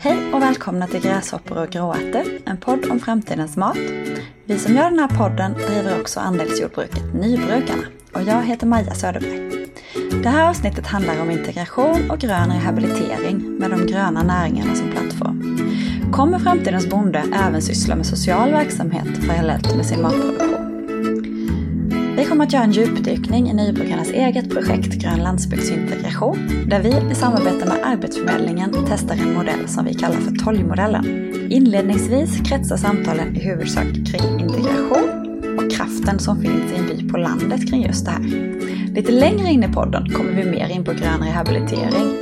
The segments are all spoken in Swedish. Hej och välkomna till Gräshopper och gråätte, en podd om framtidens mat. Vi som gör den här podden driver också andelsjordbruket Nybrukarna och jag heter Maja Söderberg. Det här avsnittet handlar om integration och grön rehabilitering med de gröna näringarna som plattform. Kommer framtidens bonde även syssla med social verksamhet parallellt med sin matproduktion? Vi kommer att göra en djupdykning i Nybrukarnas eget projekt Grön landsbygdsintegration där vi i samarbete med Arbetsförmedlingen testar en modell som vi kallar för Tolgmodellen. Inledningsvis kretsar samtalen i huvudsak kring integration och kraften som finns i en by på landet kring just det här. Lite längre in i podden kommer vi mer in på grön rehabilitering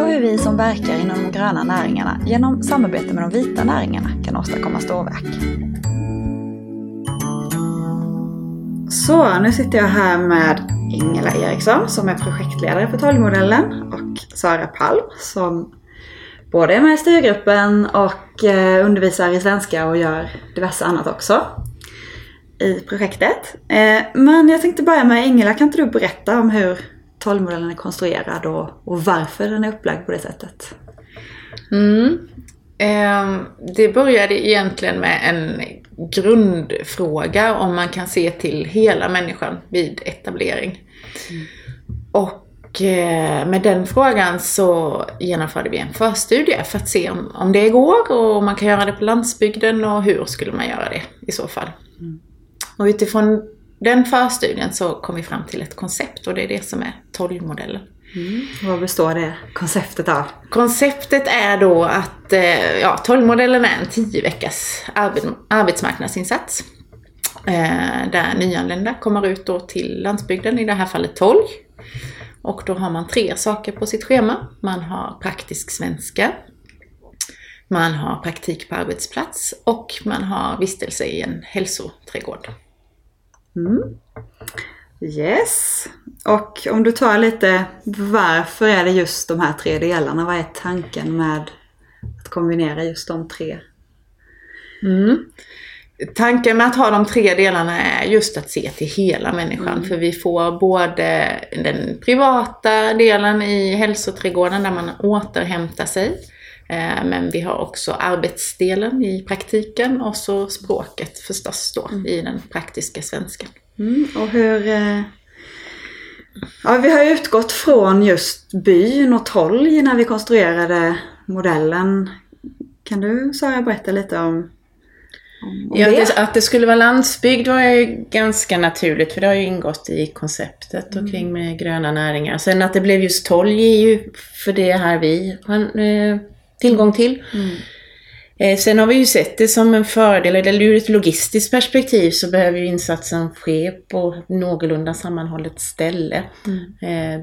och hur vi som verkar inom de gröna näringarna genom samarbete med de vita näringarna kan åstadkomma storverk. Så, nu sitter jag här med Ingela Eriksson som är projektledare för Tolgmodellen och Sara Palm som både är med i styrgruppen och undervisar i svenska och gör diverse annat också i projektet. Men jag tänkte börja med Ingela, kan inte du berätta om hur Tolgmodellen är konstruerad och varför den är upplagd på det sättet? Det började egentligen med en grundfråga om man kan se till hela människan vid etablering. Och med den frågan så genomförde vi en förstudie för att se om det går och om man kan göra det på landsbygden och hur skulle man göra det i så fall. Och utifrån den förstudien så kom vi fram till ett koncept och det är det som är Tolgmodellen. Vad består det konceptet av? Konceptet är då att Tolgmodellen är en 10 veckors arbetsmarknadsinsats där nyanlända kommer ut då till landsbygden, i det här fallet Tolg. Och då har man 3 saker på sitt schema. Man har praktisk svenska, man har praktik på arbetsplats och man har vistelse i en hälsoträdgård. Yes, och om du tar lite, varför är det just de här 3 delarna? Vad är tanken med att kombinera just de 3? Tanken med att ha de 3 delarna är just att se till hela människan. För vi får både den privata delen i hälsoträdgården där man återhämtar sig. Men vi har också arbetsdelen i praktiken och så språket förstås då i den praktiska svenskan. Och hur, vi har utgått från just byn och Tolg när vi konstruerade modellen. Kan du, Sara, berätta lite om det? Att det skulle vara landsbygd var ju ganska naturligt, för det har ju ingått i konceptet och kring med gröna näringar. Sen att det blev just Tolg är ju för det här vi har tillgång till. Sen har vi ju sett det som en fördel, eller ur ett logistiskt perspektiv så behöver ju insatsen ske på någorlunda sammanhållet ställe.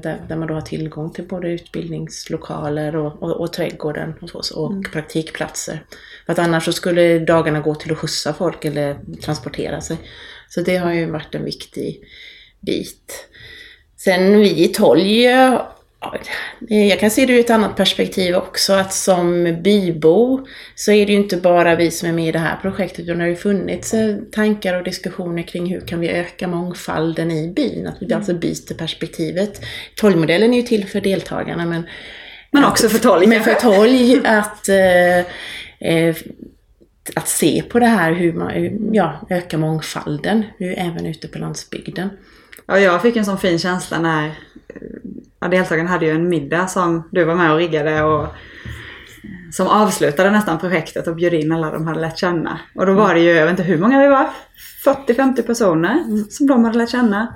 Där man då har tillgång till både utbildningslokaler och trädgården och praktikplatser. För att annars så skulle dagarna gå till att skjutsa folk eller transportera sig. Så det har ju varit en viktig bit. Sen vi i Tolg, jag kan se det ur ett annat perspektiv också, att som bybo så är det ju inte bara vi som är med i det här projektet, utan det har ju funnits tankar och diskussioner kring hur kan vi öka mångfalden i byn, att vi alltså byter perspektivet. Tolgmodellen är ju till för deltagarna men också för Tolg. Men för Tolg att se på det här, hur man ökar mångfalden även ute på landsbygden. Ja, jag fick en sån fin känsla när deltagarna hade ju en middag som du var med och riggade och som avslutade nästan projektet och bjöd in alla de hade lärt känna. Och då var det ju, jag vet inte hur många vi var, 40-50 personer som de hade lärt känna.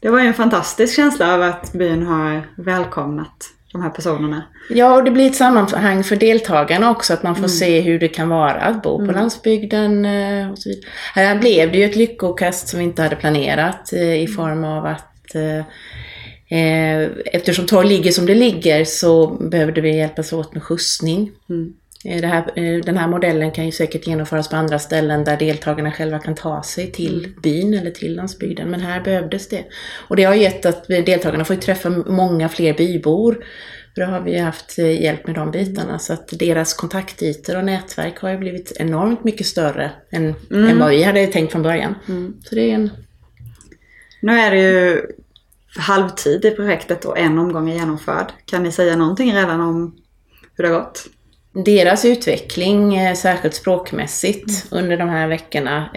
Det var ju en fantastisk känsla av att byn har välkomnat de här personerna. Ja, och det blir ett sammanhang för deltagarna också, att man får se hur det kan vara att bo på landsbygden och så vidare. Här blev det ju ett lyckokast som vi inte hade planerat i form av att eftersom Tolg ligger som det ligger så behövde vi hjälpas åt med skjutsning. Den här modellen kan ju säkert genomföras på andra ställen där deltagarna själva kan ta sig till byn eller till landsbygden, men här behövdes det. Och det har gett att deltagarna får träffa många fler bybor. Då har vi haft hjälp med de bitarna, så att deras kontaktytor och nätverk har ju blivit enormt mycket större än vad vi hade tänkt från början. Så det är Nu är det ju halvtid i projektet och en omgång är genomförd. Kan ni säga någonting redan om hur det har gått? deras utveckling, särskilt språkmässigt, under de här veckorna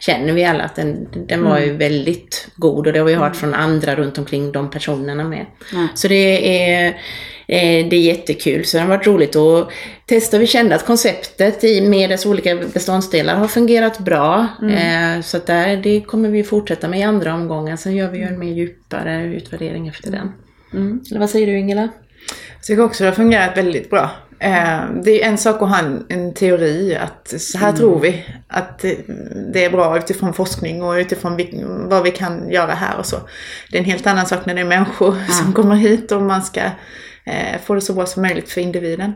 känner vi alla att den var ju väldigt god, och det har vi hört från andra runt omkring de personerna med. Mm. Så det är jättekul, så det har varit roligt att testa. Vi kände att konceptet med dess olika beståndsdelar har fungerat bra, så att det kommer vi fortsätta med i andra omgången. Sen gör vi ju en mer djupare utvärdering efter den. Mm. Eller vad säger du, Ingela? Jag tycker också det har fungerat väldigt bra. Det är en sak att ha en teori att så här tror vi att det är bra utifrån forskning och utifrån vad vi kan göra här och så. Det är en helt annan sak när det är människor som kommer hit och man ska få det så bra som möjligt för individen.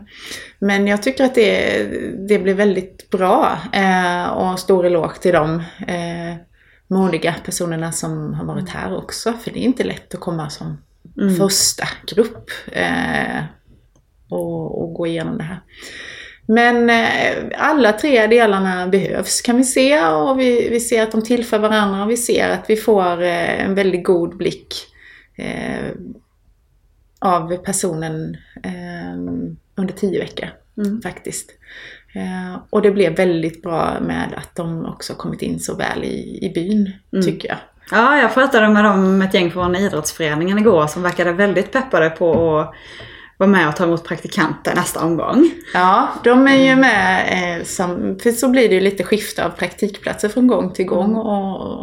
Men jag tycker att det blir väldigt bra, och stor eloge till dem. Modiga personerna som har varit här också, för det är inte lätt att komma som första grupp och gå igenom det här. Men alla tre delarna behövs, kan vi se, och vi ser att de tillför varandra, och vi ser att vi får en väldigt god blick av personen under 10 veckor faktiskt. Och det blev väldigt bra med att de också kommit in så väl i byn, tycker jag. Ja, jag pratade med ett gäng från idrottsföreningen igår som verkade väldigt peppade på att vara med och ta emot praktikanter nästa omgång. Ja, de är ju med, för så blir det ju lite skift av praktikplatser från gång till gång.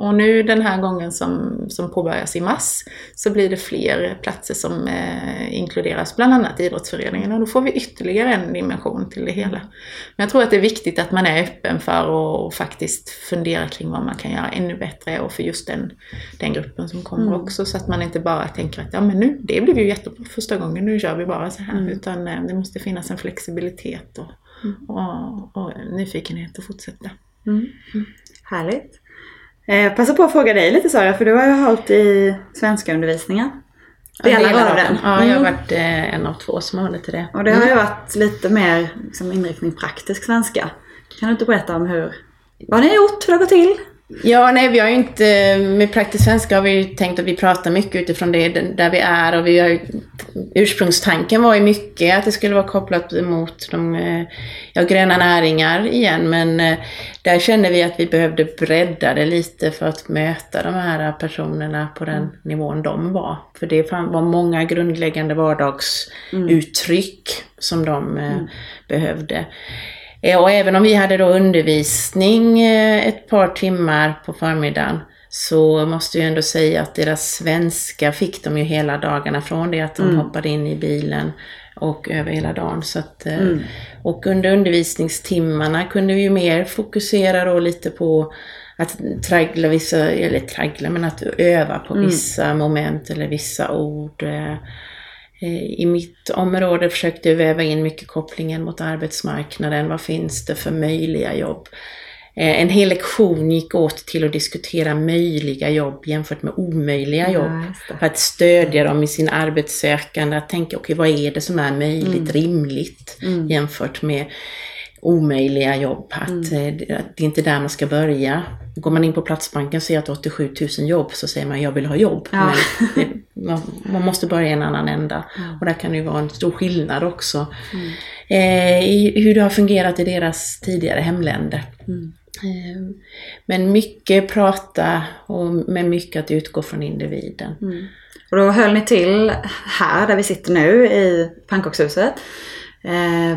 Och nu den här gången som påbörjas i mars, så blir det fler platser som inkluderas, bland annat idrottsföreningen. Och då får vi ytterligare en dimension till det hela. Men jag tror att det är viktigt att man är öppen för och faktiskt fundera kring vad man kan göra ännu bättre. Och för just den gruppen som kommer också. Så att man inte bara tänker att det blev ju jättebra första gången, nu kör vi bara. Så här, utan det måste finnas en flexibilitet och nyfikenhet att fortsätta. Härligt. Passa på att fråga dig lite, Sara, för du har ju hållit i svenska undervisningen. Delar av den. Ja, jag har varit en av 2 som har hållit i det. Och det har ju varit lite mer liksom, inriktning praktisk svenska. Kan du inte berätta om vad ni har gjort, hur det går till? Ja, nej, vi har ju inte, med praktisk svenska har vi ju tänkt att vi pratar mycket utifrån det där vi är, och vi har ju, ursprungstanken var ju mycket att det skulle vara kopplat mot de gröna näringar igen, men där kände vi att vi behövde bredda det lite för att möta de här personerna på den nivån de var, för det var många grundläggande vardagsuttryck som de behövde. Och även om vi hade då undervisning ett par timmar på förmiddagen, så måste jag ändå säga att deras svenska fick de ju hela dagarna, från det att de hoppade in i bilen och över hela dagen. Så att, och under undervisningstimmarna kunde vi ju mer fokusera då lite på att att öva på vissa moment eller vissa ord. I mitt område försökte jag väva in mycket kopplingen mot arbetsmarknaden. Vad finns det för möjliga jobb? En hel lektion gick åt till att diskutera möjliga jobb jämfört med omöjliga jobb. För att stödja dem i sin arbetssökande. Att tänka, okej, vad är det som är möjligt, rimligt jämfört med omöjliga jobb. Att det är inte där man ska börja. Går man in på Platsbanken och ser att 87 000 jobb, så säger man jag vill ha jobb. Ja. Men man måste börja i en annan ända. Och där kan det ju vara en stor skillnad också. I hur det har fungerat i deras tidigare hemländer. Men mycket prata, och med mycket att utgå från individen. Och då höll ni till här där vi sitter nu i Bangkokshuset.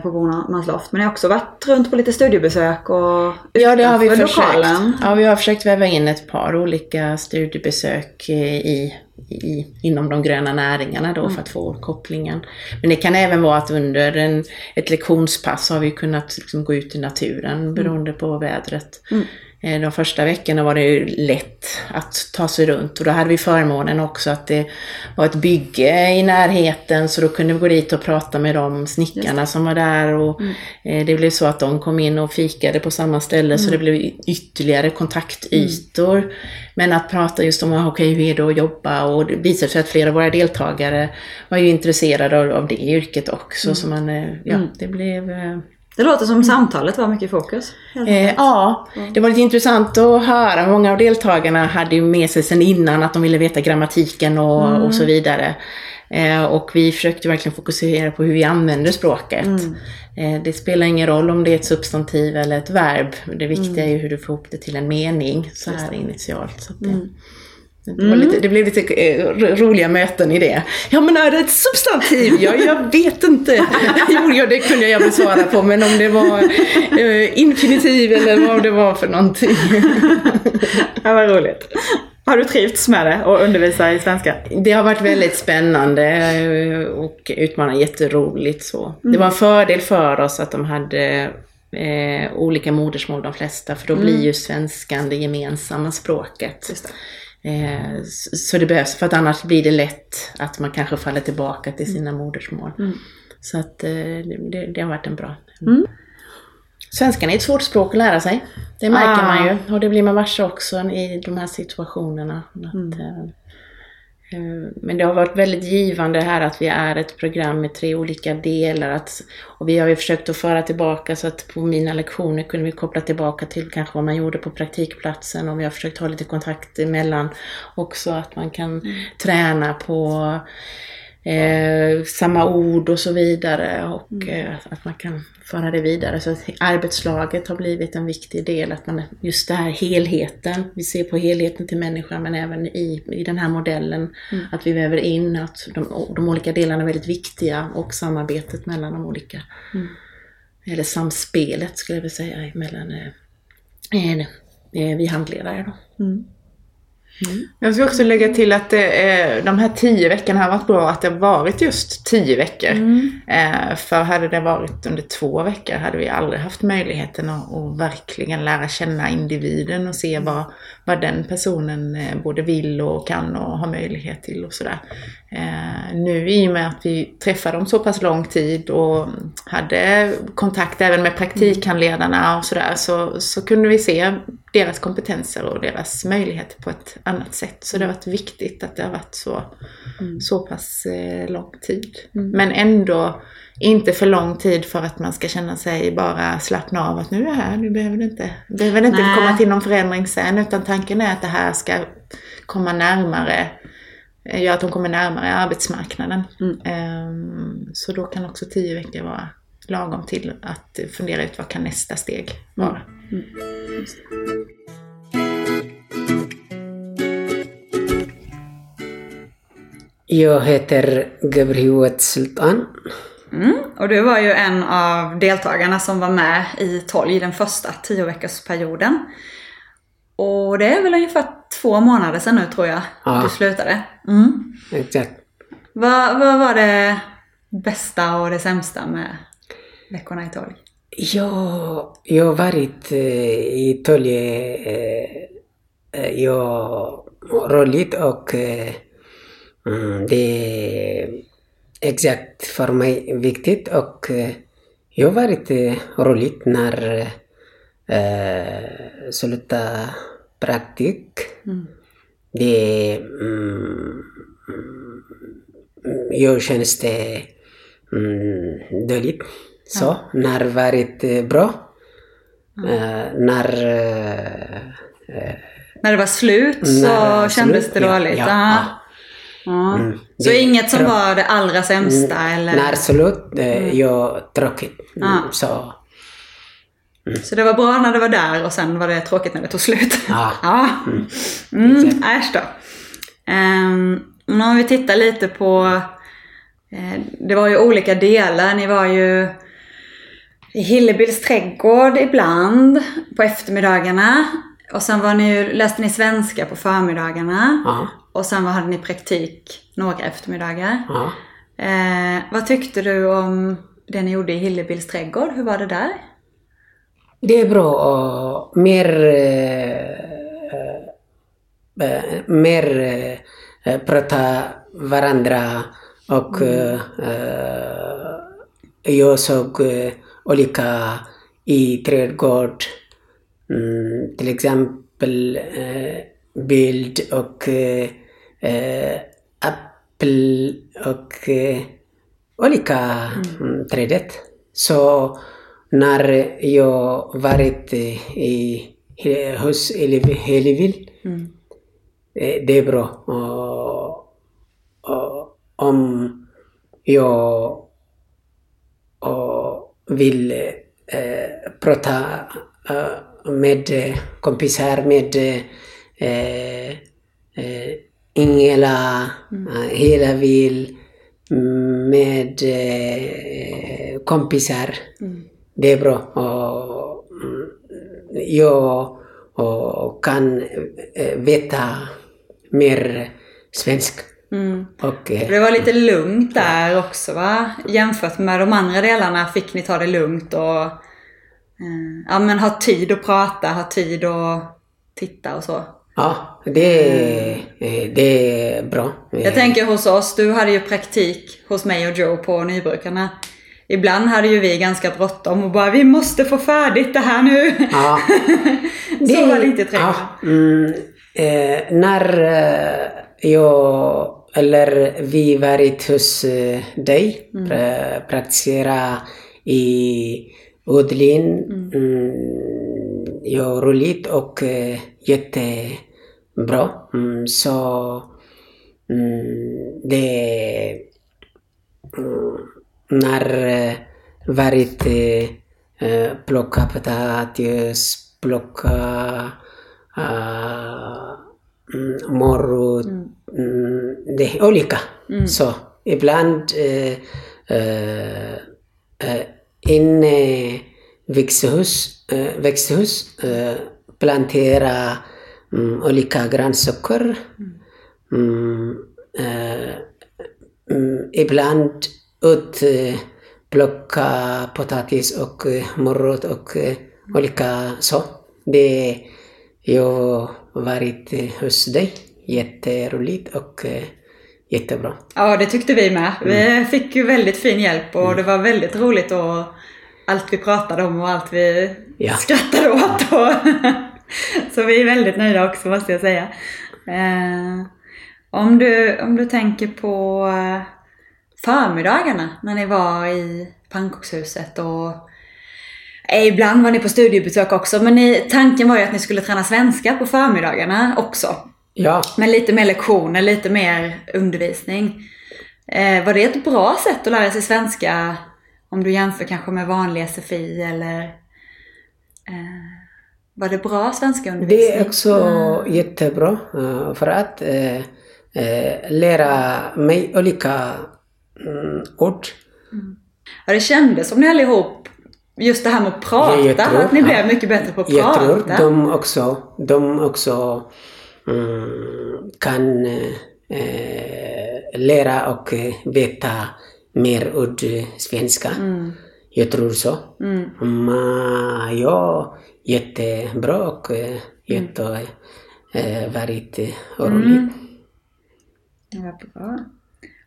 På Bornas loft, men jag har också varit runt på lite studiebesök och det har vi lokalen. Ja, vi har försökt väva in ett par olika studiebesök inom de gröna näringarna då, för att få kopplingen. Men det kan även vara att under ett lektionspass har vi kunnat liksom gå ut i naturen beroende på vädret. De första veckorna var det ju lätt att ta sig runt, och då hade vi förmånen också att det var ett bygge i närheten, så då kunde vi gå dit och prata med de snickarna som var där, och det blev så att de kom in och fikade på samma ställe, så det blev ytterligare kontaktytor. Men att prata just om hur är det att jobba, och det visade sig att flera av våra deltagare var ju intresserade av det yrket också, så man, det blev... Det låter som samtalet var mycket fokus. Ja, det var lite intressant att höra. Många av deltagarna hade ju med sig sen innan att de ville veta grammatiken och så vidare. Och vi försökte verkligen fokusera på hur vi använder språket. Det spelar ingen roll om det är ett substantiv eller ett verb. Det viktiga är ju hur du får ihop det till en mening så här initialt. Så att det blev lite roliga möten i det. Ja, men är det ett substantiv? Jag vet inte. Jo, det kunde jag väl svara på. Men om det var infinitiv eller vad det var för någonting. Ja, vad roligt. Har du trivts med det och undervisa i svenska? Det har varit väldigt spännande och utmanande, jätteroligt. Så. Det var en fördel för oss att de hade olika modersmål, de flesta. För då blir ju svenskan det gemensamma språket. Just det. Så det behövs, för att annars blir det lätt att man kanske faller tillbaka till sina modersmål. Så att det har varit en bra. Svenskan är ett svårt språk att lära sig. Det märker man ju, och det blir man varse också i de här situationerna. Men det har varit väldigt givande här att vi är ett program med 3 olika delar. Och vi har ju försökt att föra tillbaka så att på mina lektioner kunde vi koppla tillbaka till kanske vad man gjorde på praktikplatsen. Och vi har försökt ha lite kontakt emellan också, att man kan träna på samma ord och så vidare. Och att man kan föra det vidare. Så att arbetslaget har blivit en viktig del. Att man, just det här helheten. Vi ser på helheten till människan, men även i den här modellen. Att vi väver in att de olika delarna är väldigt viktiga. Och samarbetet mellan de olika. Eller samspelet skulle jag vilja säga. Mellan vi handledare då. Jag ska också lägga till att de här 10 veckorna har varit bra att det har varit just 10 veckor. För hade det varit under 2 veckor hade vi aldrig haft möjligheten att verkligen lära känna individen och se vad den personen både vill och kan och har möjlighet till och sådär. Nu i och med att vi träffade dem så pass lång tid och hade kontakt även med praktikhandledarna och sådär, så kunde vi se deras kompetenser och deras möjligheter på ett annat sätt. Så det har varit viktigt att det har varit så pass lång tid. Men ändå inte för lång tid för att man ska känna sig bara slappna av att nu är jag här, nu behöver det inte komma till någon förändring sen, utan tanken är att det här ska komma närmare, gör att de kommer närmare arbetsmarknaden. Så då kan också 10 veckor vara lagom till att fundera ut vad kan nästa steg vara. Jag heter Gabriel Sultan. Och du var ju en av deltagarna som var med i Tolg i den första 10-veckorsperioden. Och det är väl ungefär 2 månader sedan nu, tror jag, du slutade. Exakt. Vad var det bästa och det sämsta med veckorna i Tolg? Jag har varit i Tolg. Jag roligt och det är exakt för mig viktigt, och jag har varit roligt när sluta praktik. Det jag känns det dåligt så när varit bra när det var slut så kändes det dåligt. Så inget som var det allra sämsta eller? Nej, absolut. Jag tråkigt. Så det var bra när det var där och sen var det tråkigt när det tog slut. Äsch då. Om vi tittar lite på, det var ju olika delar. Ni var ju i Hillebills trädgård ibland på eftermiddagarna. Och sen läste ni svenska på förmiddagarna. Och sen hade ni praktik några eftermiddagar. Vad tyckte du om det ni gjorde i Hillebills trädgård? Hur var det där? Det är bra och mer prata varandra och jag såg olika i trädgård, till exempel bild och äppel och olika trädet. Så när jag varit hos Hillebill, det är bra. om jag vill prata med kompisar med Ingela, hela vill med kompisar. Det är bra. Jag kan veta mer svensk. Och, det var lite lugnt där också, va? Jämfört med de andra delarna fick ni ta det lugnt och ja, men ha tid att prata, ha tid att titta och så. Ja, det är bra. Jag tänker hos oss, du hade ju praktik hos mig och Joe på Nybrukarna. Ibland hade ju vi ganska bråttom och bara, vi måste få färdigt det här nu. Ja. Så var det inte trevligt. Ja, när jag eller vi varit hos dig praktisera i odling. Ja, roligt och jättebra. Så det när varit plocka potatis, plocka morot, det är olika. Så ibland inne växthus plantera olika grönsaker. Ibland ut plocka potatis och morot och olika så. Det jag varit hos dig. Jätteroligt och jättebra. Ja, det tyckte vi med. Vi fick ju väldigt fin hjälp och det var väldigt roligt och allt vi pratade om och allt vi skrattade åt. Så vi är väldigt nöjda också, måste jag säga. Om du tänker på förmiddagarna när ni var i Bangkokshuset och ibland var ni på studiebesök också, men tanken var ju att ni skulle träna svenska på förmiddagarna också. Ja. Men lite mer lektioner, lite mer undervisning. Var det ett bra sätt att lära sig svenska om du jämför kanske med vanlig SFI eller var det bra svenska undervisning? Det är också jättebra för att lära mig olika ord. Ja, det kändes som ni allihop just det här med att prata, att ni blev mycket bättre på att prata. De också kan lära och veta mer ord svenska. Jag tror så. Men jag är jättebra och varit roligt. Det var bra.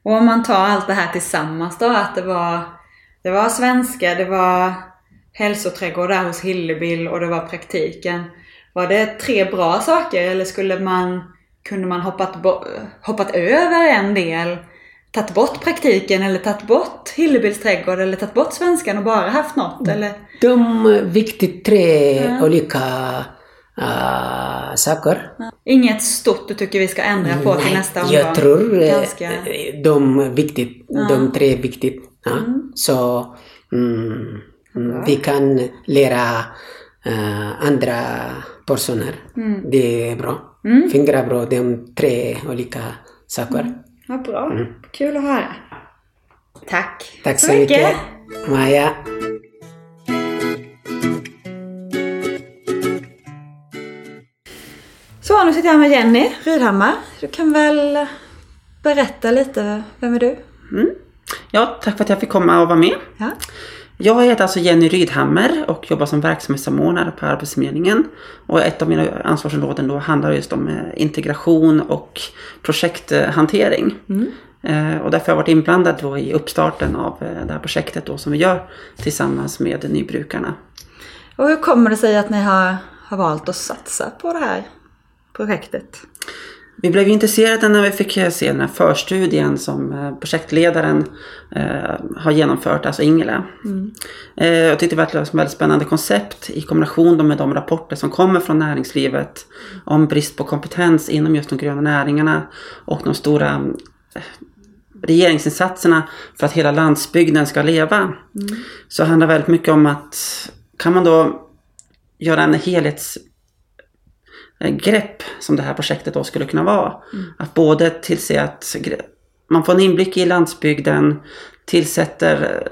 Och om man tar allt det här tillsammans då, att det var svenska, det var hälsoträdgård där hos Hillebill och det var praktiken. Var det 3 bra saker eller kunde man hoppat över en del, tagit bort praktiken eller tagit bort Hillebills trädgård eller tagit bort svenskan och bara haft något? Eller? De viktigt 3 olika saker. Inget stort du tycker vi ska ändra på till nästa omgång? Jag tror de 3 viktigt. Så vi kan lära andra personer. Det är bra. Fingrar bra, de 3 olika saker. Ja, bra. Kul att höra. Tack. Tack så mycket, Maja. Så, nu sitter jag med Jenny Rydhammar. Du kan väl berätta lite, vem är du? Ja, tack för att jag fick komma och vara med. Ja. Jag heter alltså Jenny Rydhammar och jobbar som verksamhetssamordnare på Arbetsförmedlingen. Och ett av mina ansvarsområden då handlar just om integration och projekthantering. Och därför har jag varit inblandad då i uppstarten av det här projektet då som vi gör tillsammans med Nybrukarna. Och hur kommer det sig att ni har valt att satsa på det här projektet? Vi blev intresserade när vi fick se den här förstudien som projektledaren har genomfört, alltså Ingela. Jag tyckte det var ett väldigt spännande koncept i kombination med de rapporter som kommer från näringslivet om brist på kompetens inom just de gröna näringarna och de stora regeringsinsatserna för att hela landsbygden ska leva. Mm. Så handlar väldigt mycket om att kan man då göra en helhetsgrepp som det här projektet då skulle kunna vara. Mm. Att både tillse att man får en inblick i landsbygden, tillsätter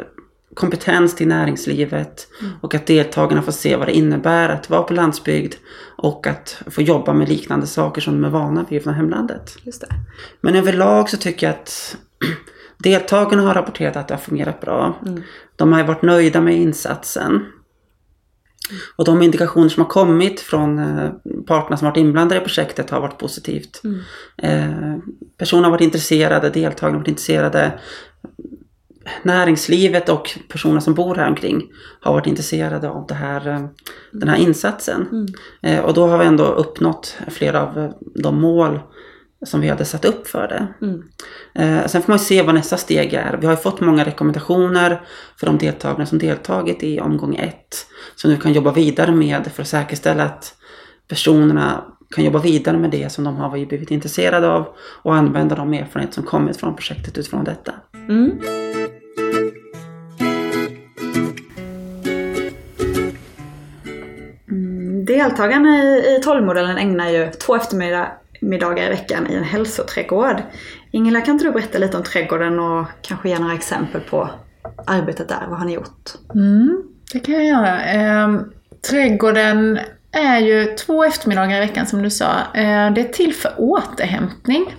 kompetens till näringslivet och att deltagarna får se vad det innebär att vara på landsbygd och att få jobba med liknande saker som de är vana vid från hemlandet. Just det. Men överlag så tycker jag att deltagarna har rapporterat att det har fungerat bra. Mm. De har varit nöjda med insatsen. Och de indikationer som har kommit från parterna som varit inblandade i projektet har varit positivt. Mm. Personer har varit intresserade, deltagarna har varit intresserade. Näringslivet och personer som bor här omkring har varit intresserade av det här, den här insatsen. Mm. Och då har vi ändå uppnått flera av de mål som vi hade satt upp för det. Mm. Sen får man ju se vad nästa steg är. Vi har ju fått många rekommendationer för de deltagarna som deltagit i omgång 1. Som nu kan jobba vidare med för att säkerställa att personerna kan jobba vidare med det som de har blivit intresserade av. Och använda de erfarenheter som kommit från projektet utifrån detta. Mm. Deltagarna i Tolgmodellen ägnar ju 2 eftermiddagar i veckan i en hälsoträdgård. Ingela, kan inte du berätta lite om trädgården och kanske ge några exempel på arbetet där? Vad har ni gjort? Mm, det kan jag göra. Trädgården är ju 2 eftermiddagar i veckan som du sa. Det är till för återhämtning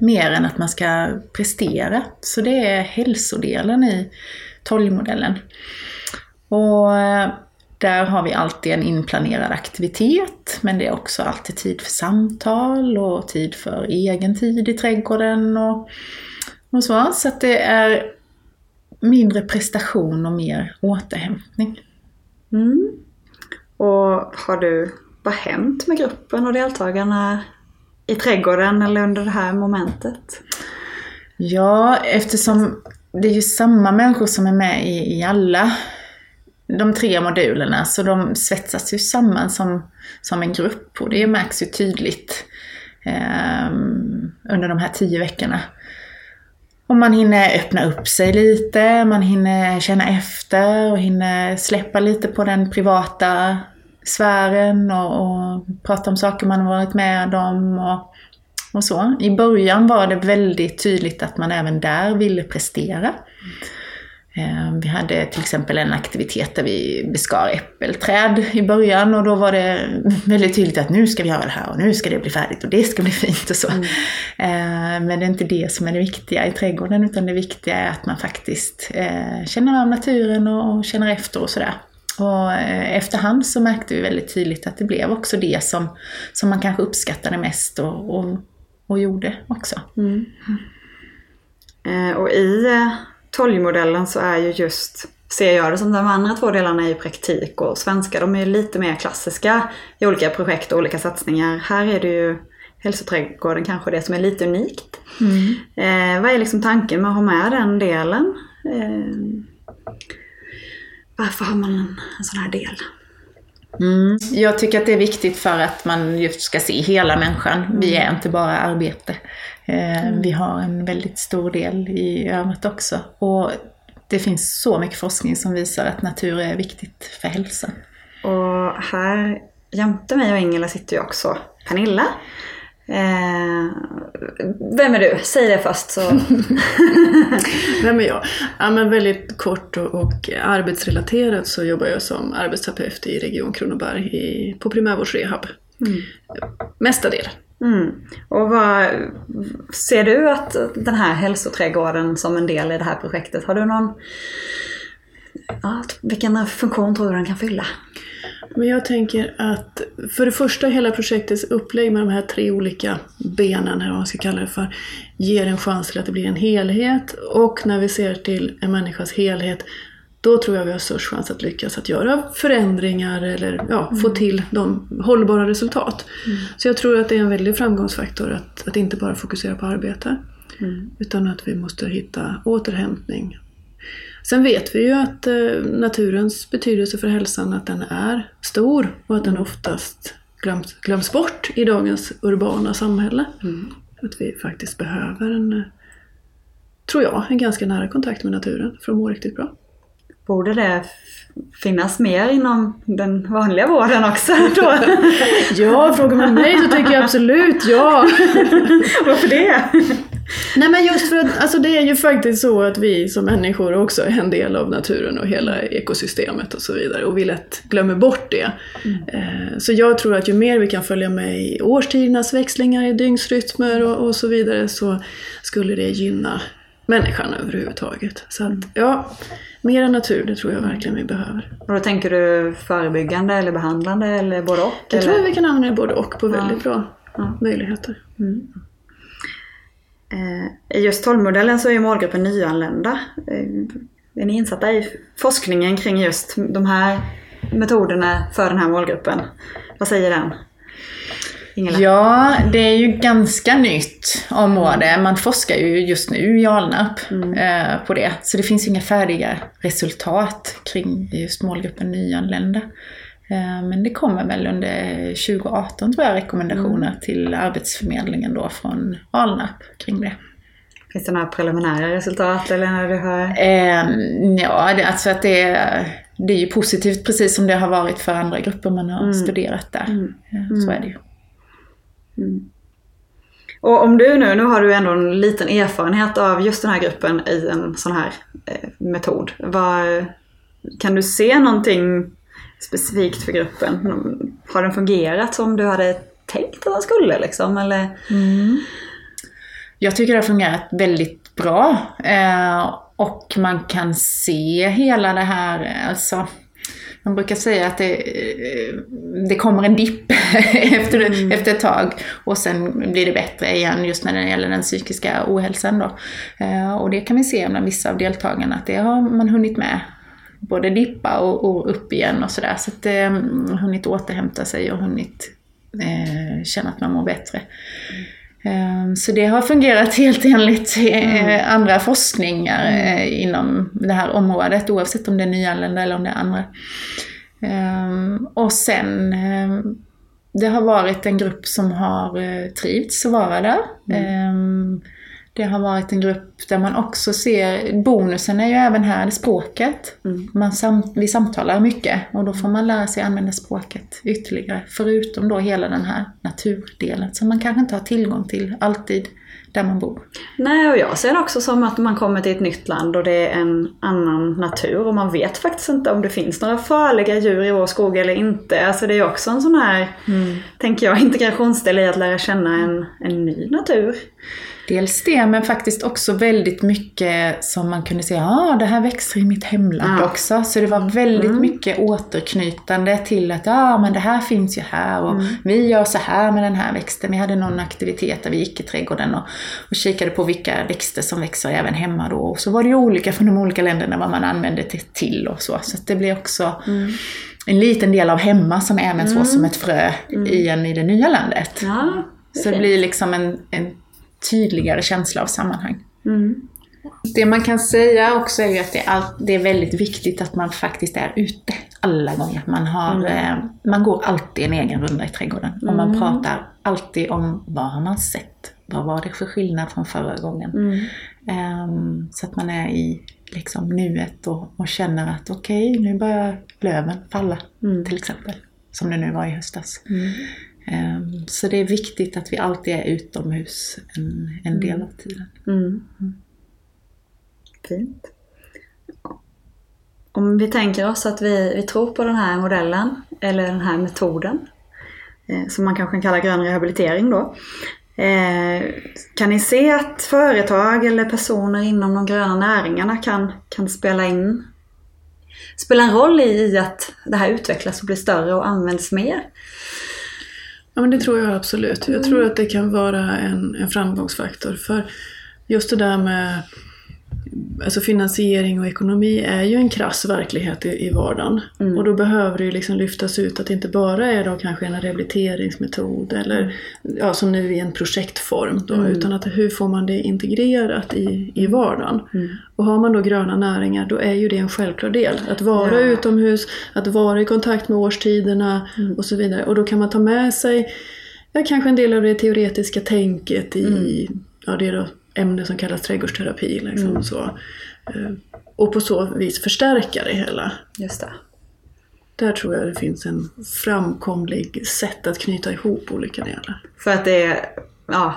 mer än att man ska prestera. Så det är hälsodelen i Tolgmodellen. Och där har vi alltid en inplanerad aktivitet, men det är också alltid tid för samtal och tid för egen tid i trädgården och så. Så att det är mindre prestation och mer återhämtning. Mm. Och vad har hänt med gruppen och deltagarna i trädgården eller under det här momentet? Ja, eftersom det är ju samma människor som är med i alla de 3 modulerna, så de svetsas ju samman som en grupp, och det märks ju tydligt under de här 10 veckorna. Och man hinner öppna upp sig lite, man hinner känna efter och hinner släppa lite på den privata sfären och prata om saker man har varit med om och så. I början var det väldigt tydligt att man även där ville prestera. Vi hade till exempel en aktivitet där vi beskar äppelträd i början, och då var det väldigt tydligt att nu ska vi göra det här och nu ska det bli färdigt och det ska bli fint och så. Mm. Men det är inte det som är det viktiga i trädgården, utan det viktiga är att man faktiskt känner av naturen och känner efter och sådär. Och efterhand så märkte vi väldigt tydligt att det blev också det som man kanske uppskattade mest och gjorde också. Mm. Och i Tolgmodellen så är ju just, ser jag det som de andra 2 delarna är ju praktik och svenska. De är ju lite mer klassiska i olika projekt och olika satsningar. Här är det ju hälsoträdgården kanske det som är lite unikt. Mm. Vad är liksom tanken med att ha med den delen? Varför har man en sån här del? Mm. Jag tycker att det är viktigt för att man just ska se hela människan. Vi är inte bara arbete. Vi har en väldigt stor del i övrigt också. Och det finns så mycket forskning som visar att natur är viktigt för hälsan. Och här jämte mig och Ingela sitter ju också Pernilla. Vem är du? Säg det först så. Vem är jag? Ja, men väldigt kort och arbetsrelaterat så jobbar jag som arbetsterapeut i Region Kronoberg på primärvårdsrehab. Mesta del. Mm. Och vad ser du att den här hälsoträdgården som en del i det här projektet, har du någon, vilken funktion tror du den kan fylla? Men jag tänker att för det första hela projektets upplägg med de här 3 olika benen, eller vad man ska kalla det för, ger en chans till att det blir en helhet, och när vi ser till en människas helhet, då tror jag vi har störst chans att lyckas att göra förändringar eller få till de hållbara resultat. Mm. Så jag tror att det är en väldig framgångsfaktor att inte bara fokusera på arbete, utan att vi måste hitta återhämtning. Sen vet vi ju att naturens betydelse för hälsan, att den är stor och att den oftast glöms bort i dagens urbana samhälle. Mm. Att vi faktiskt behöver en tror jag, en ganska nära kontakt med naturen för att må riktigt bra. Borde det finnas mer inom den vanliga vården också då? Ja, frågar man mig så tycker jag absolut ja. Varför det? Nej, men just för att alltså det är ju faktiskt så att vi som människor också är en del av naturen och hela ekosystemet och så vidare. Och vi lätt glömmer bort det. Mm. Så jag tror att ju mer vi kan följa med i årstidernas växlingar, i dygnsrytmer och så vidare, så skulle det gynna människan överhuvudtaget. Så att, ja, mer natur, det tror jag verkligen vi behöver. Och då tänker du förebyggande eller behandlande eller både och? Jag tror vi kan använda både och på väldigt bra möjligheter. Mm. I just Tolgmodellen så är ju målgruppen nyanlända. Är ni insatta i forskningen kring just de här metoderna för den här målgruppen? Vad säger den? Ingela? Ja, det är ju ganska nytt område. Man forskar ju just nu i Alnarp på det. Så det finns ju inga färdiga resultat kring just målgruppen nyanlända. Men det kommer väl under 2018 tror jag rekommendationer till Arbetsförmedlingen då från Alnarp kring det. Finns det några preliminära resultat eller när du hör? Det är ju positivt precis som det har varit för andra grupper man har studerat där. Så är det ju. Mm. Och om du nu har du ändå en liten erfarenhet av just den här gruppen i en sån här metod. Kan du se någonting specifikt för gruppen? Har den fungerat som du hade tänkt att den skulle liksom? Eller? Mm. Jag tycker det har fungerat väldigt bra. Och man kan se hela det här, alltså man brukar säga att det kommer en dipp efter ett tag och sen blir det bättre igen just när det gäller den psykiska ohälsan då. Och det kan vi se bland vissa av deltagarna att det har man hunnit med. Både dippa och upp igen och sådär. Så att hunnit återhämta sig och hunnit känna att man mår bättre. Så det har fungerat helt enligt andra forskningar inom det här området. Oavsett om det är nyanlända eller om det är andra. Och sen det har varit en grupp som har trivts att vara där. Det har varit en grupp där man också ser, bonusen är ju även här språket. Vi samtalar mycket och då får man lära sig använda språket ytterligare. Förutom då hela den här naturdelen som man kanske inte har tillgång till alltid där man bor. Nej, och jag ser det också som att man kommer till ett nytt land och det är en annan natur. Och man vet faktiskt inte om det finns några farliga djur i vår skog eller inte. Alltså det är också en sån här, tänker jag, integrationsdel i att lära känna en ny natur. Dels det, men faktiskt också väldigt mycket som man kunde säga, det här växer i mitt hemland också. Så det var väldigt mycket återknytande till att men det här finns ju här och vi gör så här med den här växten. Vi hade någon aktivitet där vi gick i trädgården och kikade på vilka växter som växer även hemma då. Och så var det ju olika från de olika länderna vad man använde till och så. Så att det blir också en liten del av hemma som även så som ett frö i det nya landet. Ja, det så det blir liksom en tydligare känsla av sammanhang. Det man kan säga också är ju att det är väldigt viktigt att man faktiskt är ute alla gånger. Man går alltid en egen runda i trädgården och man pratar alltid om vad har man sett, vad var det för skillnad från förra gången. Så att man är i liksom nuet och känner att okej, nu börjar löven falla till exempel, som det nu var i höstas. Så det är viktigt att vi alltid är utomhus en del av tiden. Fint. Om vi tänker oss att vi tror på den här modellen eller den här metoden som man kanske kallar grön rehabilitering då, kan ni se att företag eller personer inom de gröna näringarna kan spela en roll i att det här utvecklas och blir större och används mer? Ja, men det tror jag absolut. Jag tror att det kan vara en framgångsfaktor. För just det där med alltså finansiering och ekonomi är ju en krass verklighet i vardagen. Och då behöver det ju liksom lyftas ut att det inte bara är då kanske en rehabiliteringsmetod eller som nu i en projektform då, utan att hur får man det integrerat i vardagen. Och har man då gröna näringar, då är ju det en självklar del. Att vara utomhus, att vara i kontakt med årstiderna och så vidare. Och då kan man ta med sig kanske en del av det teoretiska tänket i det då ämne som kallas trädgårdsterapi liksom, så. Och på så vis förstärka det hela. Just det. Där tror jag det finns en framkomlig sätt att knyta ihop olika delar. För att det är, ja,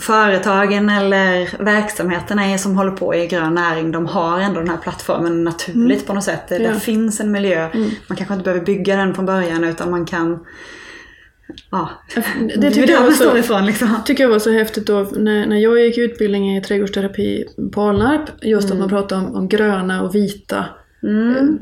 företagen eller verksamheterna som håller på i grön näring, de har ändå den här plattformen naturligt på något sätt. Det finns en miljö. Man kanske inte behöver bygga den från början, utan man kan... Ja, det tycker jag var så häftigt då när jag gick utbildning i trädgårdsterapi på Alnarp, just att man pratade om gröna och vita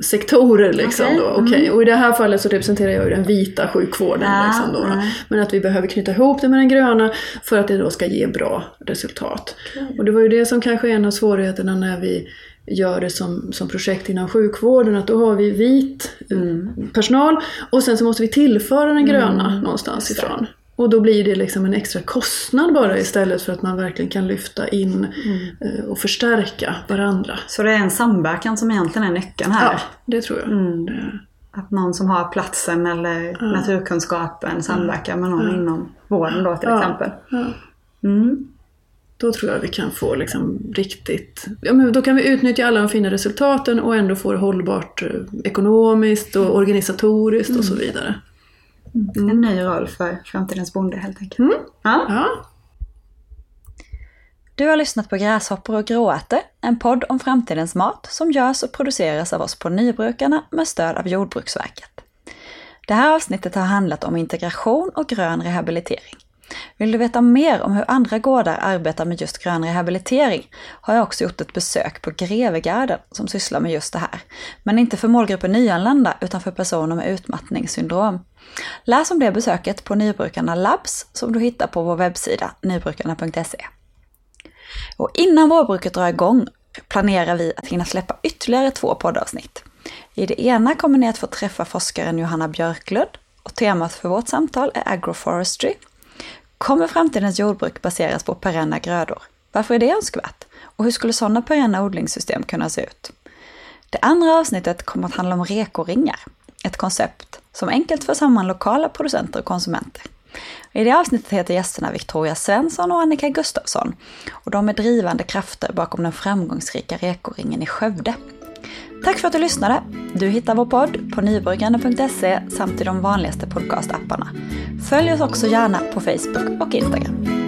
sektorer liksom, okay. Då. Okay. Och i det här fallet så representerar jag ju den vita sjukvården liksom då, men att vi behöver knyta ihop det med den gröna för att det då ska ge bra resultat. Okay. Och det var ju det som kanske är en av svårigheterna när vi gör det som projekt inom sjukvården, att då har vi vit personal och sen så måste vi tillföra den gröna någonstans ifrån. Och då blir det liksom en extra kostnad bara, istället för att man verkligen kan lyfta in och förstärka varandra. Så det är en samverkan som egentligen är nyckeln här? Ja, det tror jag. Att någon som har platsen eller naturkunskapen samverkar med någon inom vården då till exempel. Ja. Då tror jag vi kan få liksom riktigt... Ja, men då kan vi utnyttja alla de fina resultaten och ändå få det hållbart ekonomiskt och organisatoriskt och så vidare. En ny roll för framtidens bonde helt enkelt. Ja. Du har lyssnat på Gräshopper och gråätte, en podd om framtidens mat som görs och produceras av oss på Nybrukarna med stöd av Jordbruksverket. Det här avsnittet har handlat om integration och grön rehabilitering. Vill du veta mer om hur andra gårdar arbetar med just grön rehabilitering har jag också gjort ett besök på Grevegården som sysslar med just det här. Men inte för målgruppen nyanlända utan för personer med utmattningssyndrom. Läs om det besöket på Nybrukarna Labs som du hittar på vår webbsida nybrukarna.se. Och innan vårbruket drar igång planerar vi att hinna släppa ytterligare 2 poddavsnitt. I det ena kommer ni att få träffa forskaren Johanna Björklund och temat för vårt samtal är Agroforestry. Kommer framtidens jordbruk baseras på perenna grödor? Varför är det önskvärt? Och hur skulle sådana perenna odlingssystem kunna se ut? Det andra avsnittet kommer att handla om rekoringar. Ett koncept som enkelt för samman lokala producenter och konsumenter. I det avsnittet heter gästerna Victoria Svensson och Annika Gustafsson. Och de är drivande krafter bakom den framgångsrika rekoringen i Skövde. Tack för att du lyssnade. Du hittar vår podd på nybrukarna.se samt i de vanligaste podcastapparna. Följ oss också gärna på Facebook och Instagram.